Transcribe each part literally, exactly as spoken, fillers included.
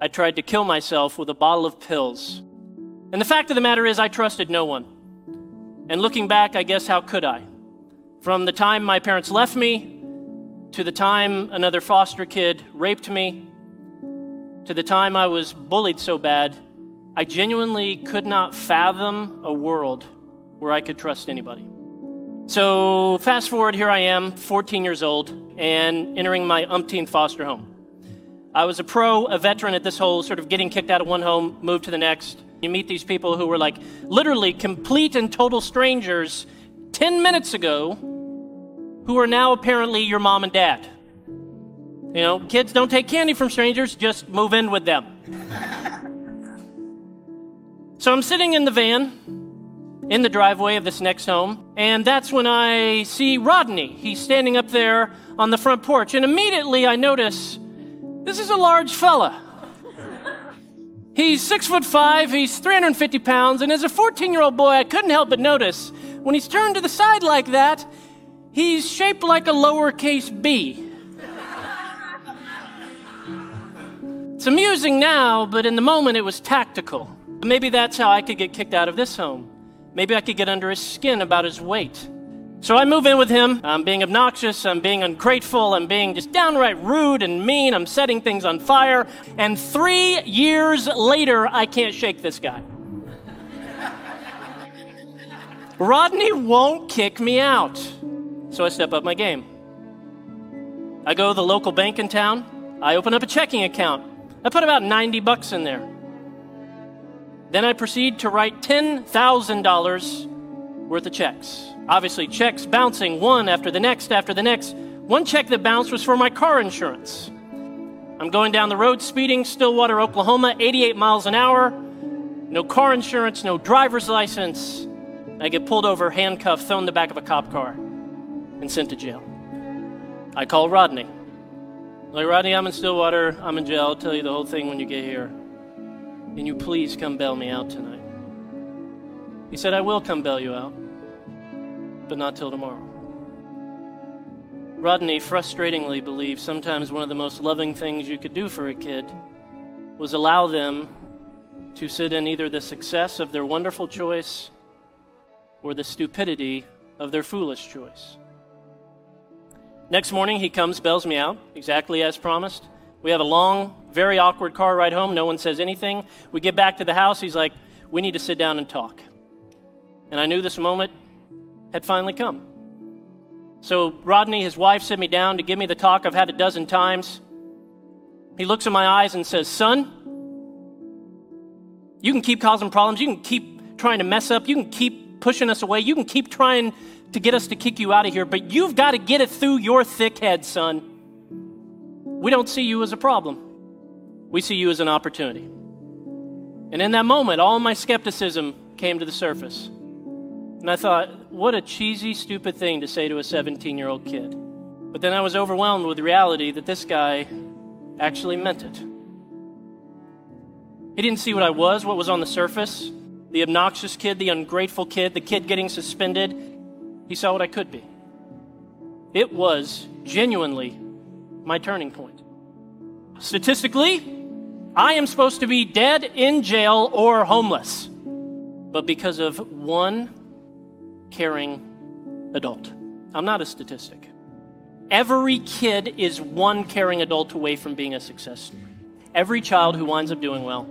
I tried to kill myself with a bottle of pills. And the fact of the matter is, I trusted no one. And looking back, I guess, how could I? From the time my parents left me, to the time another foster kid raped me, to the time I was bullied so bad, I genuinely could not fathom a world where I could trust anybody. So fast forward, here I am, fourteen years old, and entering my umpteenth foster home. I was a pro, a veteran at this whole sort of getting kicked out of one home, moved to the next. You meet these people who were like literally complete and total strangers ten minutes ago, who are now apparently your mom and dad. You know, kids don't take candy from strangers, just move in with them. So I'm sitting in the van in the driveway of this next home, and that's when I see Rodney. He's standing up there on the front porch, and immediately I notice this is a large fella. He's six foot five, he's three hundred fifty pounds, and as a fourteen-year-old boy, I couldn't help but notice when he's turned to the side like that, he's shaped like a lowercase b. It's amusing now, but in the moment it was tactical. Maybe that's how I could get kicked out of this home. Maybe I could get under his skin about his weight. So I move in with him. I'm being obnoxious, I'm being ungrateful, I'm being just downright rude and mean, I'm setting things on fire, and three years later, I can't shake this guy. Rodney won't kick me out, so I step up my game. I go to the local bank in town, I open up a checking account, I put about ninety bucks in there. Then I proceed to write ten thousand dollars worth of checks. Obviously, checks bouncing one after the next after the next. One check that bounced was for my car insurance. I'm going down the road speeding, Stillwater, Oklahoma, eighty-eight miles an hour. No car insurance, no driver's license. I get pulled over, handcuffed, thrown in the back of a cop car, and sent to jail. I call Rodney. I'm like, Rodney, I'm in Stillwater, I'm in jail, I'll tell you the whole thing when you get here. Can you please come bail me out tonight? He said, I will come bail you out, but not till tomorrow. Rodney frustratingly believed sometimes one of the most loving things you could do for a kid was allow them to sit in either the success of their wonderful choice or the stupidity of their foolish choice. Next morning, he comes, bails me out, exactly as promised. We have a long, very awkward car ride home. No one says anything. We get back to the house. He's like, we need to sit down and talk. And I knew this moment had finally come. So Rodney, his wife, sat me down to give me the talk I've had a dozen times. He looks in my eyes and says, son, you can keep causing problems. You can keep trying to mess up. You can keep pushing us away. You can keep trying to get us to kick you out of here, but you've got to get it through your thick head, son. We don't see you as a problem. We see you as an opportunity. And in that moment, all my skepticism came to the surface. And I thought, what a cheesy, stupid thing to say to a seventeen-year-old kid. But then I was overwhelmed with the reality that this guy actually meant it. He didn't see what I was, what was on the surface, the obnoxious kid, the ungrateful kid, the kid getting suspended. He saw what I could be. It was genuinely my turning point. Statistically, I am supposed to be dead, in jail, or homeless, but because of one caring adult. I'm not a statistic. Every kid is one caring adult away from being a success story. Every child who winds up doing well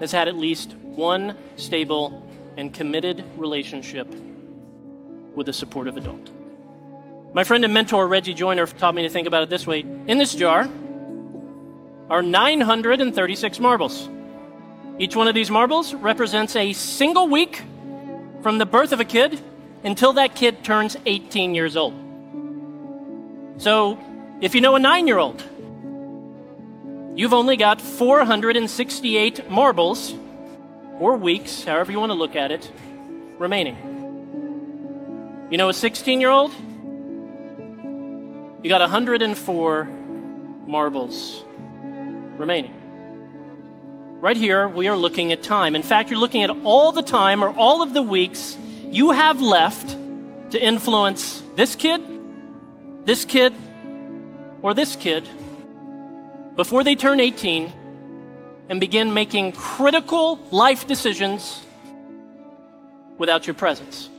has had at least one stable and committed relationship with a supportive adult. My friend and mentor, Reggie Joiner, taught me to think about it this way. In this jar are nine hundred thirty-six marbles. Each one of these marbles represents a single week from the birth of a kid until that kid turns eighteen years old. So if you know a nine-year-old, you've only got four hundred sixty-eight marbles, or weeks, however you want to look at it, remaining. You know a sixteen-year-old? You got one hundred four marbles remaining. Right here, we are looking at time. In fact, you're looking at all the time or all of the weeks you have left to influence this kid, this kid, or this kid before they turn eighteen and begin making critical life decisions without your presence.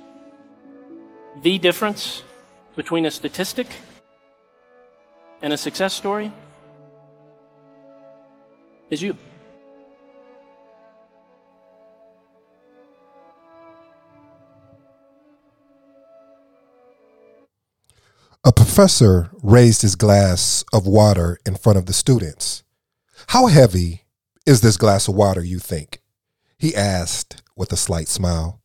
The difference between a statistic and a success story is you. A professor raised his glass of water in front of the students. "How heavy is this glass of water, you think?" he asked with a slight smile.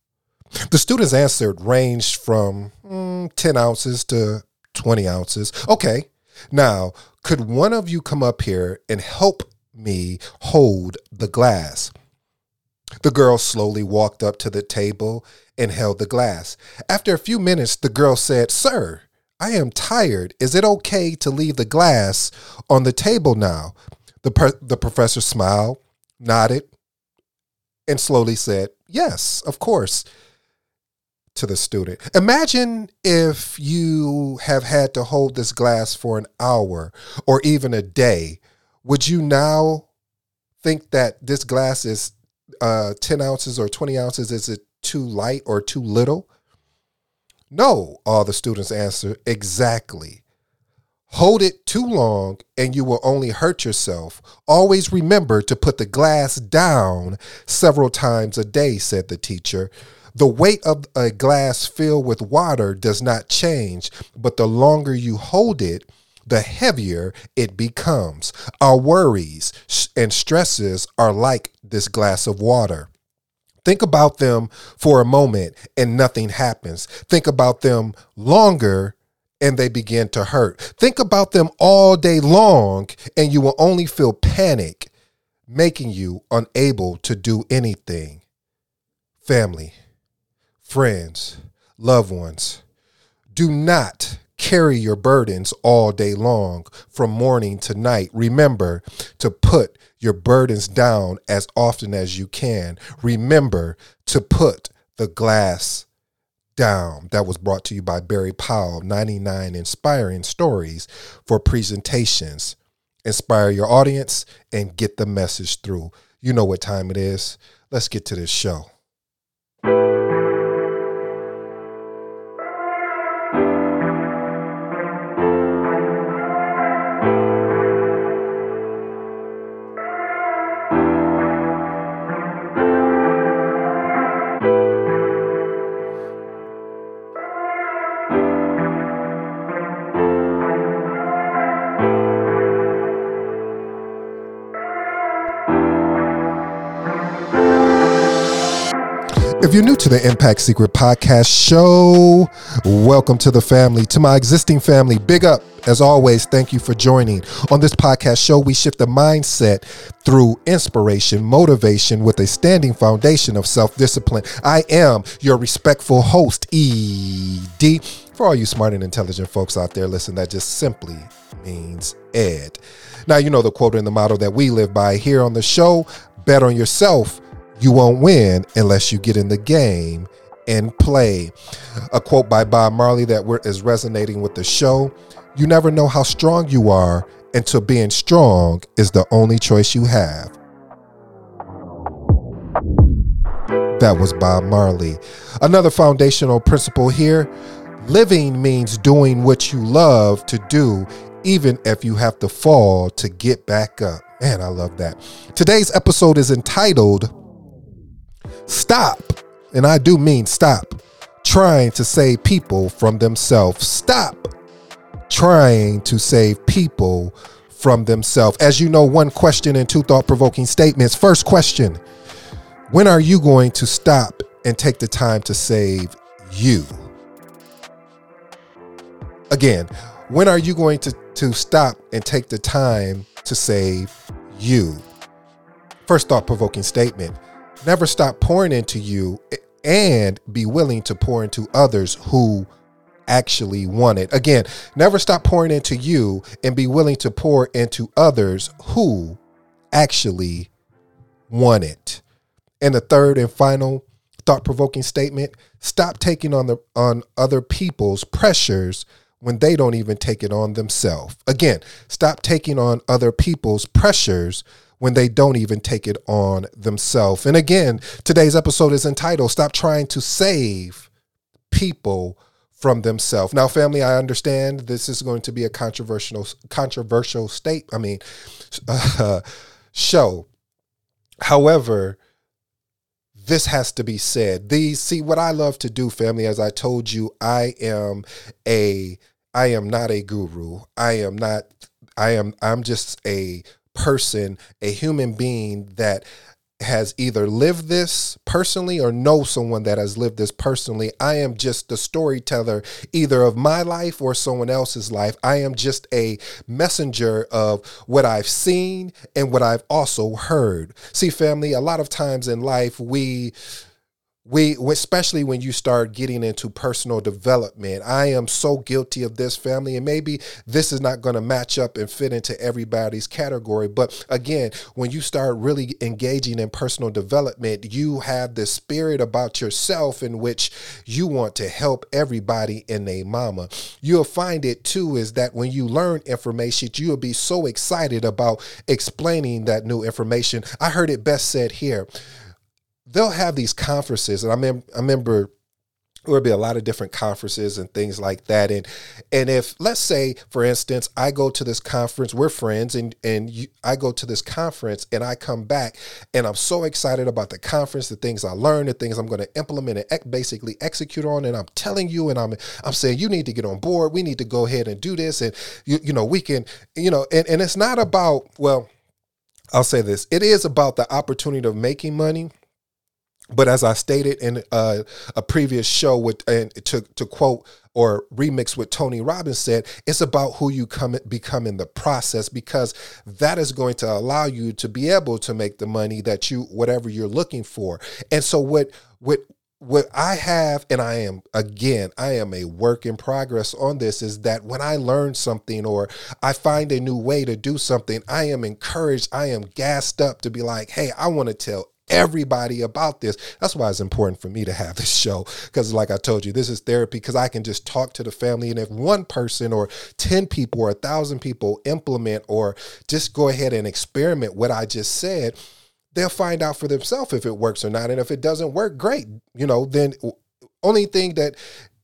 The students answered ranged from mm, ten ounces to twenty ounces. "Okay, now, could one of you come up here and help me hold the glass?" The girl slowly walked up to the table and held the glass. After a few minutes, the girl said, "Sir, I am tired. Is it okay to leave the glass on the table now?" The per- the professor smiled, nodded, and slowly said, "Yes, of course," to the student. "Imagine if you have had to hold this glass for an hour or even a day. Would you now think that this glass is uh, ten ounces or twenty ounces? Is it too light or too little?" "No," all the students answered, "exactly. Hold it too long and you will only hurt yourself. Always remember to put the glass down several times a day," said the teacher. "The weight of a glass filled with water does not change, but the longer you hold it, the heavier it becomes. Our worries and stresses are like this glass of water. Think about them for a moment and nothing happens. Think about them longer and they begin to hurt. Think about them all day long and you will only feel panic, making you unable to do anything. Family, friends, loved ones, do not carry your burdens all day long from morning to night. Remember to put your burdens down as often as you can. Remember to put the glass down." That was brought to you by Barry Powell, ninety-nine Inspiring Stories for Presentations. Inspire your audience and get the message through. You know what time it is. Let's get to this show. If you're new to the Impact Secret Podcast show, welcome to the family. To my existing family, big up. As always, thank you for joining. On this podcast show, we shift the mindset through inspiration, motivation with a standing foundation of self-discipline. I am your respectful host, E D. For all you smart and intelligent folks out there, listen, that just simply means Ed. Now, you know the quote and the motto that we live by here on the show: bet on yourself. You won't win unless you get in the game and play. A quote by Bob Marley that we're, is resonating with the show: "You never know how strong you are until being strong is the only choice you have." That was Bob Marley. Another foundational principle here: living means doing what you love to do, even if you have to fall to get back up. Man, I love that. Today's episode is entitled "Stop," and I do mean stop, trying to save people from themselves. Stop trying to save people from themselves. As you know, one question and two thought-provoking statements. First question: when are you going to stop and take the time to save you? Again, when are you going to, to stop and take the time to save you? First thought-provoking statement: never stop pouring into you and be willing to pour into others who actually want it. Again, never stop pouring into you and be willing to pour into others who actually want it. And the third and final thought-provoking statement: stop taking on the on other people's pressures when they don't even take it on themselves. Again, stop taking on other people's pressures when they don't even take it on themselves. And again, today's episode is entitled, Stop Trying to Save People from Themselves. Now, family, I understand this is going to be a controversial, controversial state, I mean, uh, show. However, this has to be said. These, see, what I love to do, family, as I told you, I am a, I am not a guru. I am not, I am, I'm just a person, a human being that has either lived this personally or know someone that has lived this personally. I am just the storyteller either of my life or someone else's life. I am just a messenger of what I've seen and what I've also heard. See, family, a lot of times in life, we We, especially when you start getting into personal development, I am so guilty of this, family, and maybe this is not going to match up and fit into everybody's category. But again, when you start really engaging in personal development, you have this spirit about yourself in which you want to help everybody and their mama. You'll find it too is that when you learn information, you'll be so excited about explaining that new information. I heard it best said here. They'll have these conferences, and I, mem- I remember there would be a lot of different conferences and things like that. And and if, let's say, for instance, I go to this conference, we're friends, and, and you, I go to this conference, and I come back, and I'm so excited about the conference, the things I learned, the things I'm going to implement and ec- basically execute on, and I'm telling you, and I'm I'm saying, you need to get on board, we need to go ahead and do this, and, you, you know, we can, you know, and, and it's not about, well, I'll say this, it is about the opportunity of making money. But as I stated in uh, a previous show, with and to to quote or remix what Tony Robbins said, it's about who you come become in the process, because that is going to allow you to be able to make the money that you, whatever you're looking for. And so what what what I have, and I am, again, I am a work in progress on this, is that when I learn something or I find a new way to do something, I am encouraged, I am gassed up to be like, hey, I want to tell everybody about this. That's why it's important for me to have this show, because like I told you, this is therapy, because I can just talk to the family, and if one person or ten people or a thousand people implement or just go ahead and experiment what I just said, they'll find out for themselves if it works or not. And if it doesn't work, great, you know, then only thing that,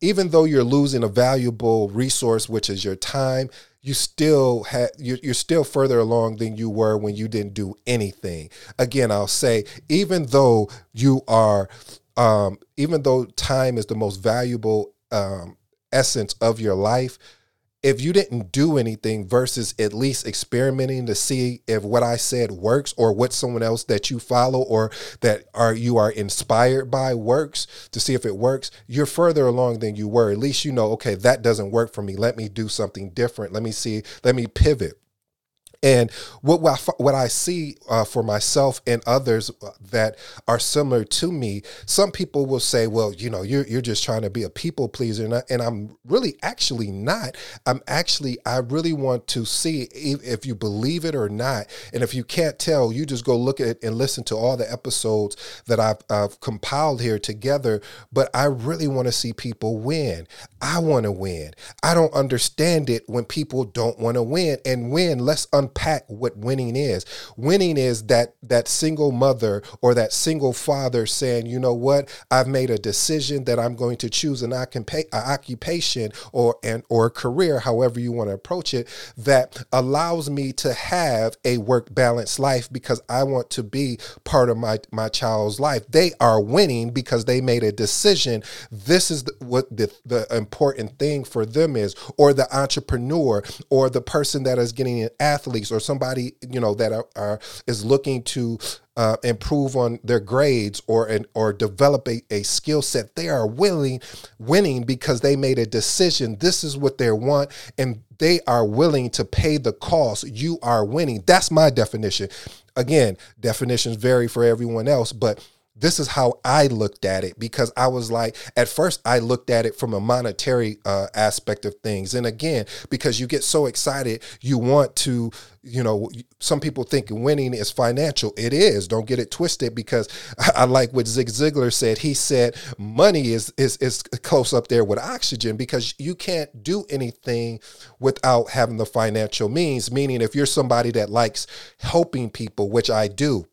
even though you're losing a valuable resource, which is your time, you still have, you're still further along than you were when you didn't do anything. Again, I'll say, even though you are, um, even though time is the most valuable um, essence of your life, if you didn't do anything versus at least experimenting to see if what I said works or what someone else that you follow or that are you are inspired by works, to see if it works, you're further along than you were. At least you know, okay, that doesn't work for me. Let me do something different. Let me see. Let me pivot. And what what I see uh, for myself and others that are similar to me, some people will say, well, you know, you're, you're just trying to be a people pleaser. And, I, and I'm really actually not. I'm actually, I really want to see if, if you believe it or not. And if you can't tell, you just go look at it and listen to all the episodes that I've, I've compiled here together. But I really want to see people win. I want to win. I don't understand it when people don't want to win. And win, let's understand. Unpack what winning is. Winning is that that single mother or that single father saying, you know what, I've made a decision that I'm going to choose an occupation or an or career, however you want to approach it, that allows me to have a work balanced life because I want to be part of my, my child's life. They are winning because they made a decision. This is the, what the, the important thing for them is, or the entrepreneur or the person that is getting an athlete or somebody, you know, that are, are is looking to uh, improve on their grades or an, or develop a, a skill set. They are willing, winning because they made a decision. This is what they want, and they are willing to pay the cost. You are winning. That's my definition. Again, definitions vary for everyone else, but this is how I looked at it, because I was like, at first I looked at it from a monetary uh, aspect of things. And again, because you get so excited, you want to, you know, some people think winning is financial. It is. Don't get it twisted, because I, I like what Zig Ziglar said. He said money is, is, is close up there with oxygen, because you can't do anything without having the financial means. Meaning, if you're somebody that likes helping people, which I do,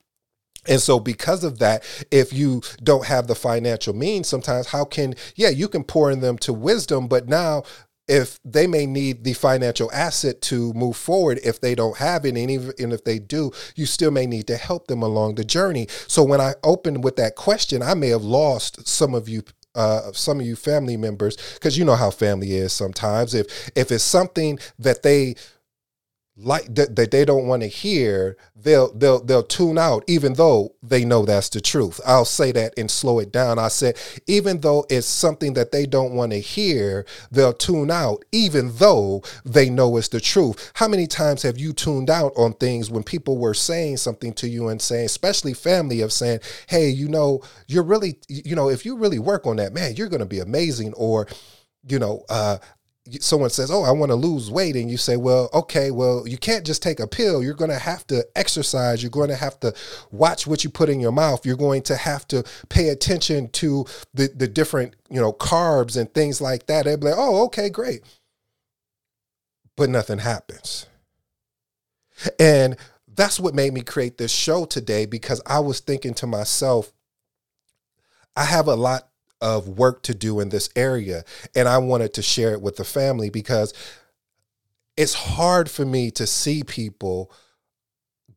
and so because of that, if you don't have the financial means, sometimes how can, yeah, you can pour in them to wisdom, but now if they may need the financial asset to move forward, if they don't have it, and even and if they do, you still may need to help them along the journey. So when I opened with that question, I may have lost some of you Uh, some of you family members, because you know how family is sometimes. If if it's something that they like that, that they don't want to hear, they'll they'll they'll tune out, even though they know that's the truth. I'll say that and slow it down. I said, even though it's something that they don't want to hear, they'll tune out, even though they know it's the truth. How many times have you tuned out on things when people were saying something to you and saying, especially family, of saying, hey, you know, you're really, you know, if you really work on that, man, you're going to be amazing. Or, you know, uh, someone says, oh, I want to lose weight. And you say, well, okay, well, you can't just take a pill. You're going to have to exercise. You're going to have to watch what you put in your mouth. You're going to have to pay attention to the, the different, you know, carbs and things like that. They'd be like, oh, okay, great. But nothing happens. And that's what made me create this show today, because I was thinking to myself, I have a lot of work to do in this area, and I wanted to share it with the family, because it's hard for me to see people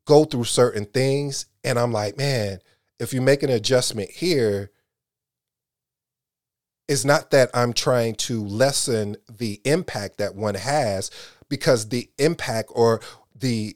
go through certain things, and I'm like, man, if you make an adjustment here, it's not that I'm trying to lessen the impact that one has, because the impact or the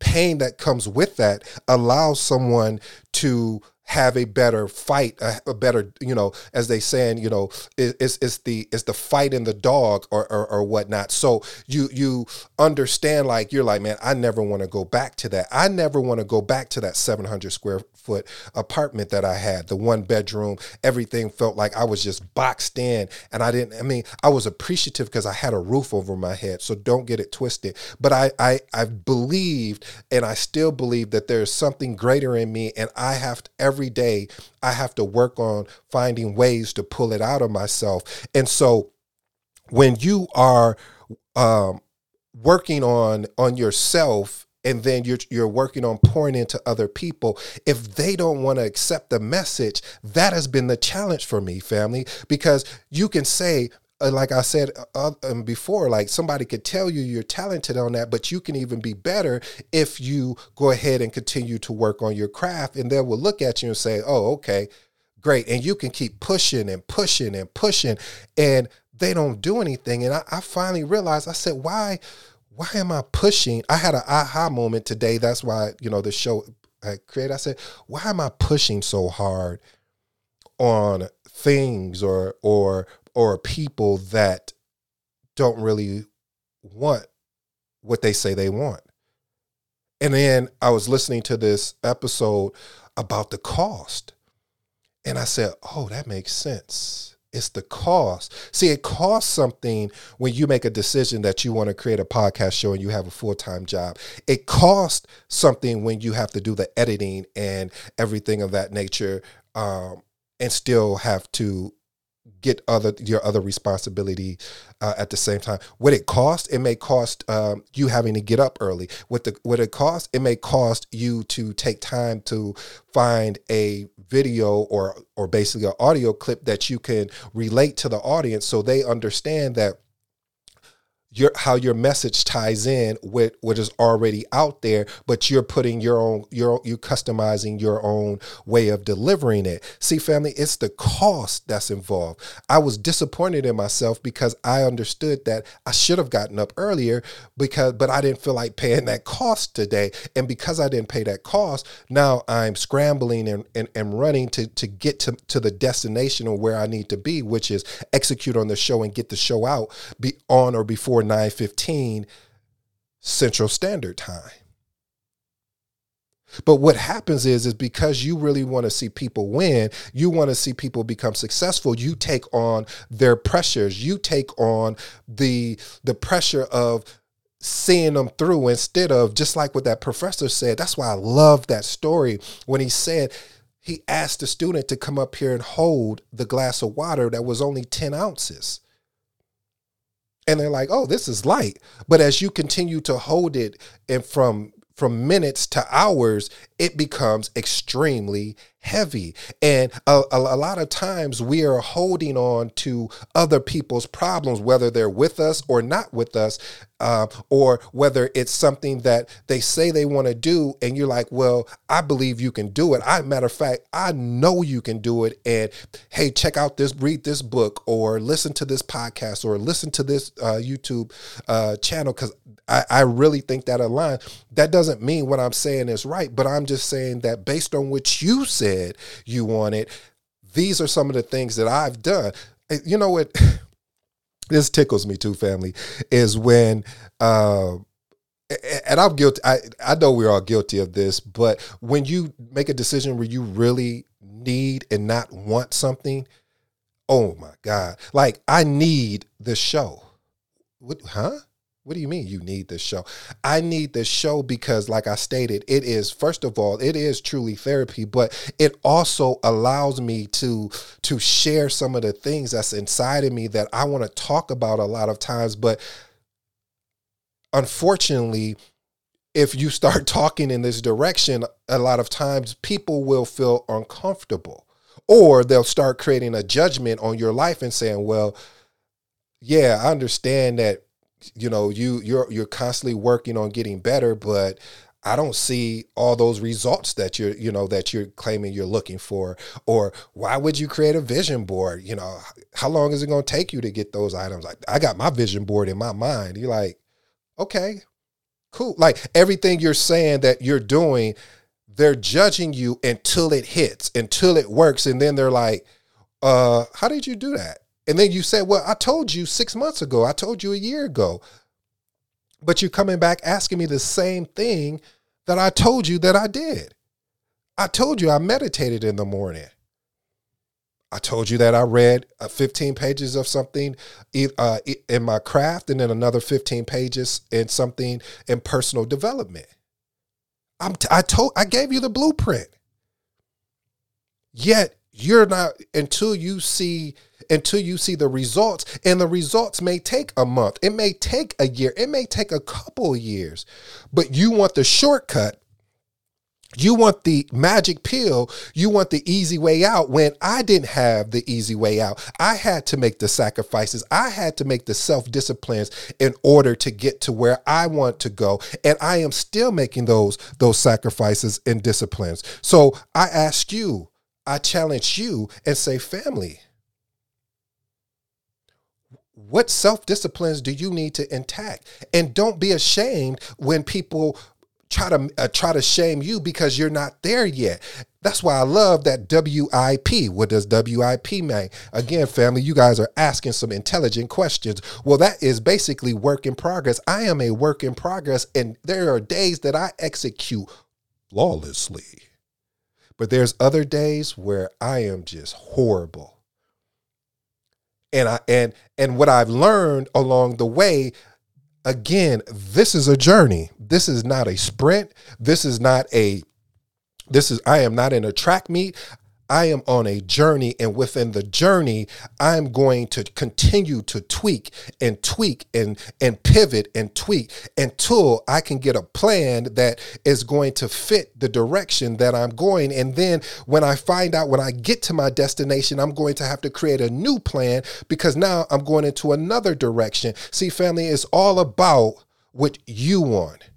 pain that comes with that allows someone to have a better fight, a, a better, you know, as they saying, you know, it, it's it's the it's the fight in the dog or, or or whatnot. So you you understand, like, you're like, man, I never want to go back to that. I never want to go back to that seven hundred square foot apartment that I had, the one bedroom. Everything felt like I was just boxed in, and I didn't. I mean, I was appreciative because I had a roof over my head. So don't get it twisted. But I I I believed, and I still believe, that there's something greater in me, and I have to every Every day I have to work on finding ways to pull it out of myself. And so when you are um, working on on yourself, and then you're you're working on pouring into other people, if they don't want to accept the message, that has been the challenge for me, family, because you can say, like I said uh, um, before, like somebody could tell you you're talented on that, but you can even be better if you go ahead and continue to work on your craft, and they will look at you and say, oh, okay, great. And you can keep pushing and pushing and pushing, and they don't do anything. And I, I finally realized, I said, why, why am I pushing? I had an aha moment today. That's why, you know, the show I created, I said, why am I pushing so hard on things or, or, or people that don't really want what they say they want? And then I was listening to this episode about the cost, and I said, oh, that makes sense. It's the cost. See, it costs something when you make a decision that you want to create a podcast show and you have a full-time job. It costs something when you have to do the editing and everything of that nature, um, and still have to get other your other responsibility uh, at the same time. What it costs, it may cost um, you having to get up early. What the what it costs, it may cost you to take time to find a video or or basically an audio clip that you can relate to the audience, so they understand that your how your message ties in with what is already out there, but you're putting your own, your you customizing your own way of delivering it. See, family, it's the cost that's involved. I was disappointed in myself because I understood that I should have gotten up earlier, because but I didn't feel like paying that cost today. And because I didn't pay that cost, now I'm scrambling and, and, and running to, to get to, to the destination of where I need to be, which is execute on the show and get the show out be on or before nine fifteen Central Standard Time. But what happens is, is because you really want to see people win, you want to see people become successful, you take on their pressures. You take on the the pressure of seeing them through, instead of just like what that professor said. That's why I love that story when he said, he asked the student to come up here and hold the glass of water that was only ten ounces. And they're like, oh, this is light. But as you continue to hold it, and from From minutes to hours, it becomes extremely heavy. And a, a, a lot of times we are holding on to other people's problems, whether they're with us or not with us, uh, or whether it's something that they say they want to do. And you're like, well, I believe you can do it. I, matter of fact, I know you can do it. And hey, check out this, read this book, or listen to this podcast, or listen to this uh, YouTube uh, channel, because I, I really think that aligns. That doesn't mean what I'm saying is right, but I'm just saying that based on what you said you wanted, these are some of the things that I've done. You know what? This tickles me too, family, is when, uh, and I'm guilty. I, I know we're all guilty of this, but when you make a decision where you really need and not want something, oh my God, like, I need this show. What, huh? What do you mean you need this show? I need this show because, like I stated, it is, first of all, it is truly therapy, but it also allows me to, to share some of the things that's inside of me that I want to talk about a lot of times. But unfortunately, if you start talking in this direction, a lot of times people will feel uncomfortable, or they'll start creating a judgment on your life and saying, well, yeah, I understand that, you know, you you're you're constantly working on getting better, but I don't see all those results that you're, you know, that you're claiming you're looking for. Or why would you create a vision board? You know, how long is it going to take you to get those items? Like, I got my vision board in my mind. You're like, okay, cool. Like, everything you're saying that you're doing, they're judging you until it hits, until it works. And then they're like, uh, how did you do that? And then you say, well, I told you six months ago, I told you a year ago, but you're coming back asking me the same thing that I told you that I did. I told you I meditated in the morning. I told you that I read uh, fifteen pages of something uh, in my craft, and then another fifteen pages in something in personal development. I'm t- I told, I gave you the blueprint. Yet you're not, until you see until you see the results, and the results may take a month. It may take a year. It may take a couple of years, but you want the shortcut. You want the magic pill. You want the easy way out, when I didn't have the easy way out. I had to make the sacrifices. I had to make the self-disciplines in order to get to where I want to go. And I am still making those, those sacrifices and disciplines. So I ask you, I challenge you, and say, family, what self-disciplines do you need to intact? And don't be ashamed when people try to uh, try to shame you because you're not there yet. That's why I love that W I P. What does W I P mean? Again, family, you guys are asking some intelligent questions. Well, that is basically work in progress. I am a work in progress, and there are days that I execute flawlessly. But there's other days where I am just horrible. And I and and what I've learned along the way, again, this is a journey. This is not a sprint. This is not a, this is, I am not in a track meet. I am on a journey, and within the journey, I'm going to continue to tweak and tweak and, and pivot and tweak until I can get a plan that is going to fit the direction that I'm going. And then when I find out, when I get to my destination, I'm going to have to create a new plan, because now I'm going into another direction. See, family, it's all about what you want.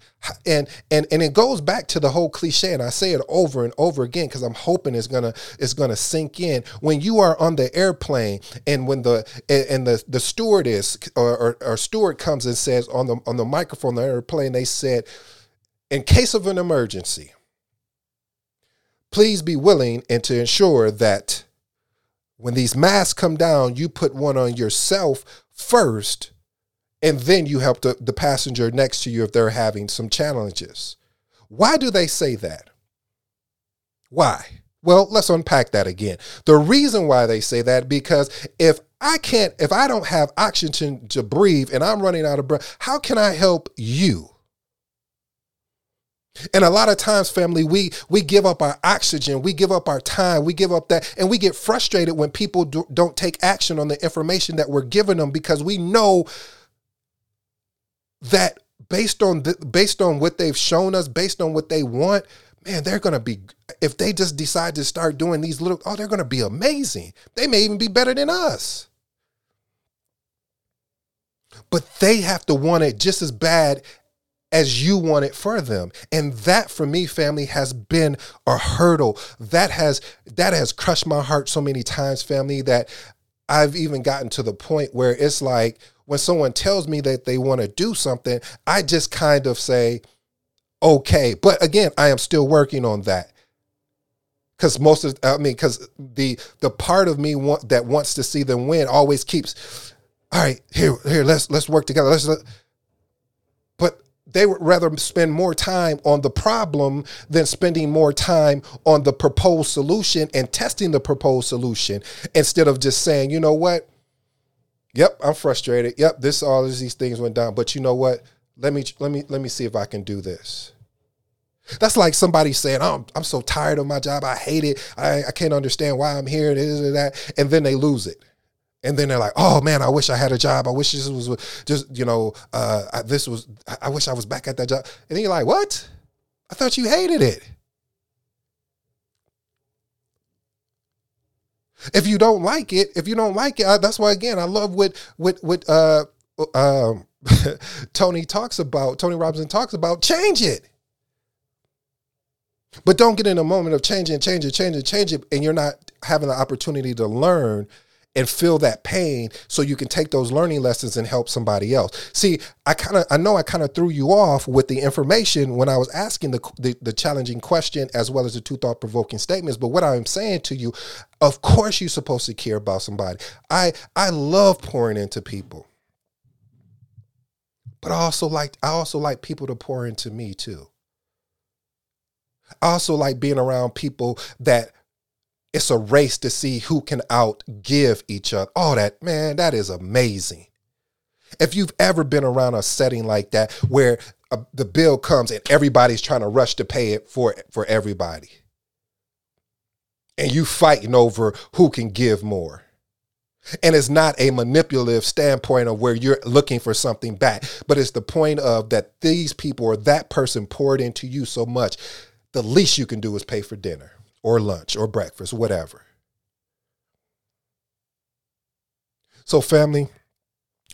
And, and, and it goes back to the whole cliche, and I say it over and over again, cause I'm hoping it's going to, it's going to sink in. When you are on the airplane, and when the, and, and the, the stewardess or, or, or steward comes and says on the, on the microphone, the airplane, they said, in case of an emergency, please be willing and to ensure that when these masks come down, you put one on yourself first, and then you help the, the passenger next to you if they're having some challenges. Why do they say that? Why? Well, let's unpack that again. The reason why they say that, because if I can't, if I don't have oxygen to breathe and I'm running out of breath, how can I help you? And a lot of times, family, we we give up our oxygen, we give up our time, we give up that, and we get frustrated when people do, don't take action on the information that we're giving them, because we know that based on th- based on what they've shown us, based on what they want, man, they're going to be, if they just decide to start doing these little, oh, they're going to be amazing. They may even be better than us. But they have to want it just as bad as you want it for them. And that, for me, family, has been a hurdle. That has that has crushed my heart so many times, family, that I've even gotten to the point where it's like when someone tells me that they want to do something, I just kind of say, okay. But again, I am still working on that. Because most of, I mean, because the the part of me want, that wants to see them win always keeps, all right, here, here, let's let's work together. Let's let, but they would rather spend more time on the problem than spending more time on the proposed solution and testing the proposed solution, instead of just saying, you know what? Yep, I'm frustrated. Yep, this all of these things went down. But you know what? Let me let me let me see if I can do this. That's like somebody saying, oh, I'm so tired of my job. I hate it. I, I can't understand why I'm here. This and that. And then they lose it. And then they're like, oh, man, I wish I had a job. I wish this was just, you know, uh, I, this was I wish I was back at that job. And then you're like, what? I thought you hated it. If you don't like it, if you don't like it, I, that's why, again, I love what what what uh, um, Tony talks about, Tony Robbins talks about, change it. But don't get in a moment of changing, changing, changing, changing, and you're not having the opportunity to learn and feel that pain so you can take those learning lessons and help somebody else. See, I kind of, I know I kind of threw you off with the information when I was asking the, the the challenging question as well as the two thought-provoking statements. But what I'm saying to you, of course you're supposed to care about somebody. I I love pouring into people. But I also like I also like people to pour into me too. I also like being around people that it's a race to see who can outgive each other. Oh, that, man, that is amazing. If you've ever been around a setting like that where a, the bill comes and everybody's trying to rush to pay it for for everybody, and you fighting over who can give more. And it's not a manipulative standpoint of where you're looking for something back, but it's the point of that these people or that person poured into you so much, the least you can do is pay for dinner or lunch or breakfast, whatever. So family,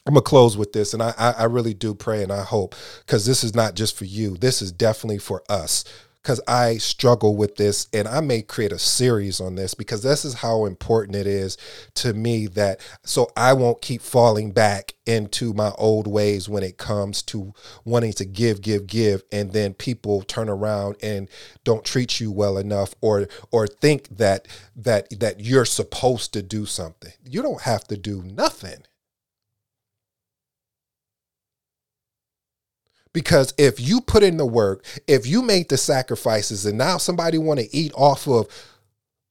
I'm going to close with this, and I, I, I really do pray and I hope, because this is not just for you. This is definitely for us, because I struggle with this, and I may create a series on this, because this is how important it is to me, that so I won't keep falling back into my old ways when it comes to wanting to give, give, give, and then people turn around and don't treat you well enough, or or think that that that you're supposed to do something. You don't have to do nothing. Because if you put in the work, if you make the sacrifices, and now somebody want to eat off of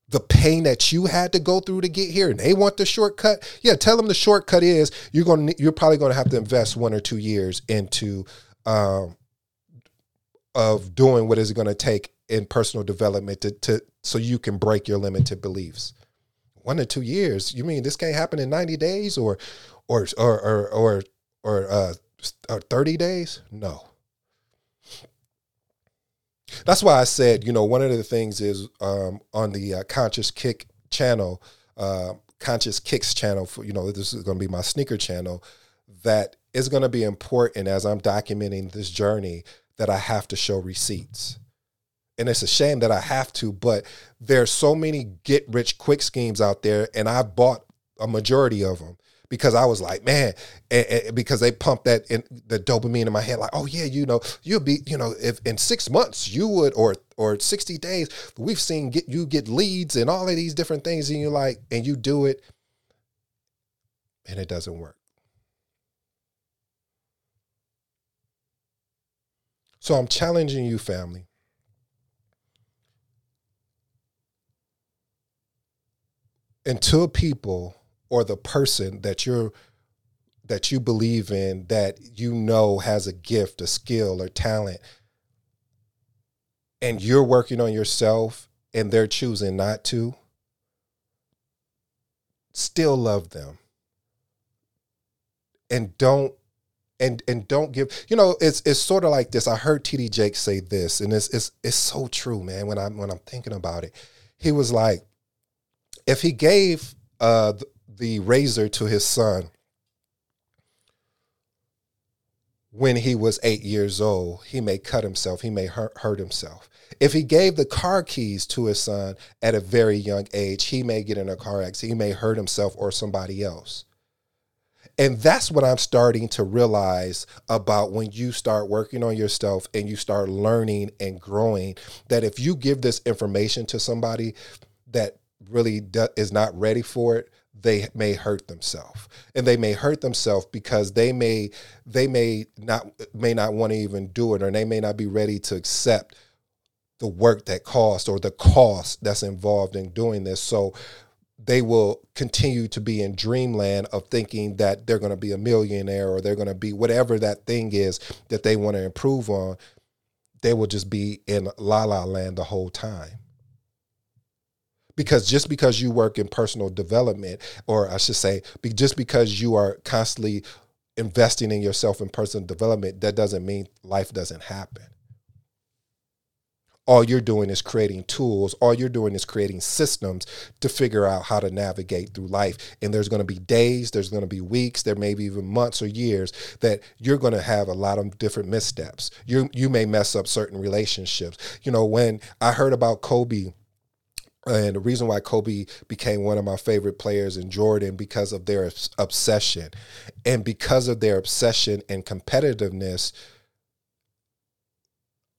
the pain that you had to go through to get here, and they want the shortcut, yeah, tell them the shortcut is you're going to, you're probably going to have to invest one or two years into um, of doing what is it going to take in personal development to, to so you can break your limited beliefs. One or two years? You mean this can't happen in ninety days or or or or or, or uh, Or thirty days? No. That's why I said, you know, one of the things is um, on the uh, Conscious Kick channel, uh, Conscious Kicks channel, for, you know, this is going to be my sneaker channel, that is going to be important as I'm documenting this journey, that I have to show receipts. And it's a shame that I have to, but there's so many get-rich-quick schemes out there, and I bought a majority of them. Because I was like, man, and, and because they pumped that in, the dopamine in my head, like, oh yeah, you know, you'll be, you know, if in six months you would, or or sixty days, we've seen get you get leads and all of these different things, and you're like, and you do it, and it doesn't work. So I'm challenging you, family, until people or the person that you're that you believe in, that you know has a gift, a skill, or talent, and you're working on yourself and they're choosing not to, still love them. And don't and and don't give, you know, it's it's sort of like this. I heard T D Jakes say this, and it's it's it's so true, man, when I'm when I'm thinking about it. He was like, if he gave uh, the razor to his son when he was eight years old, he may cut himself. He may hurt, hurt himself. If he gave the car keys to his son at a very young age, he may get in a car accident. He may hurt himself or somebody else. And that's what I'm starting to realize about when you start working on yourself and you start learning and growing, that if you give this information to somebody that really do- is not ready for it, they may hurt themselves, and they may hurt themselves because they may they may not may not want to even do it, or they may not be ready to accept the work that costs or the cost that's involved in doing this. So they will continue to be in dreamland of thinking that they're going to be a millionaire, or they're going to be whatever that thing is that they want to improve on. They will just be in la la land the whole time. Because just because you work in personal development, or I should say, just because you are constantly investing in yourself in personal development, that doesn't mean life doesn't happen. All you're doing is creating tools. All you're doing is creating systems to figure out how to navigate through life. And there's going to be days, there's going to be weeks, there may be even months or years that you're going to have a lot of different missteps. You you may mess up certain relationships. You know, when I heard about Kobe, and the reason why Kobe became one of my favorite players, and Jordan, because of their obsession, and because of their obsession and competitiveness,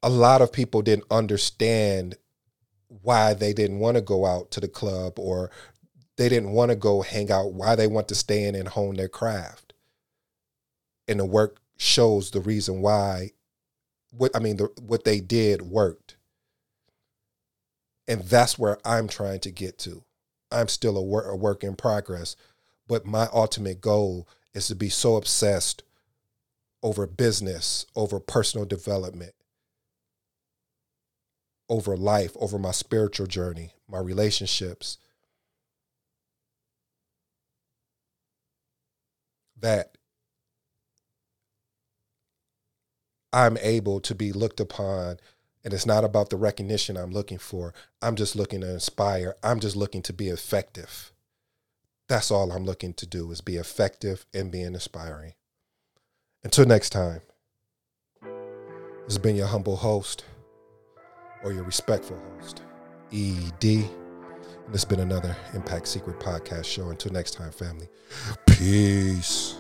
a lot of people didn't understand why they didn't want to go out to the club, or they didn't want to go hang out, why they want to stay in and hone their craft. And the work shows the reason why, what I mean, the, what they did worked. And that's where I'm trying to get to. I'm still a work, a work in progress, but my ultimate goal is to be so obsessed over business, over personal development, over life, over my spiritual journey, my relationships, that I'm able to be looked upon. And it's not about the recognition I'm looking for. I'm just looking to inspire. I'm just looking to be effective. That's all I'm looking to do, is be effective and be inspiring. Until next time, this has been your humble host, or your respectful host, E D. And it's been another Impact Secret Podcast show. Until next time, family. Peace.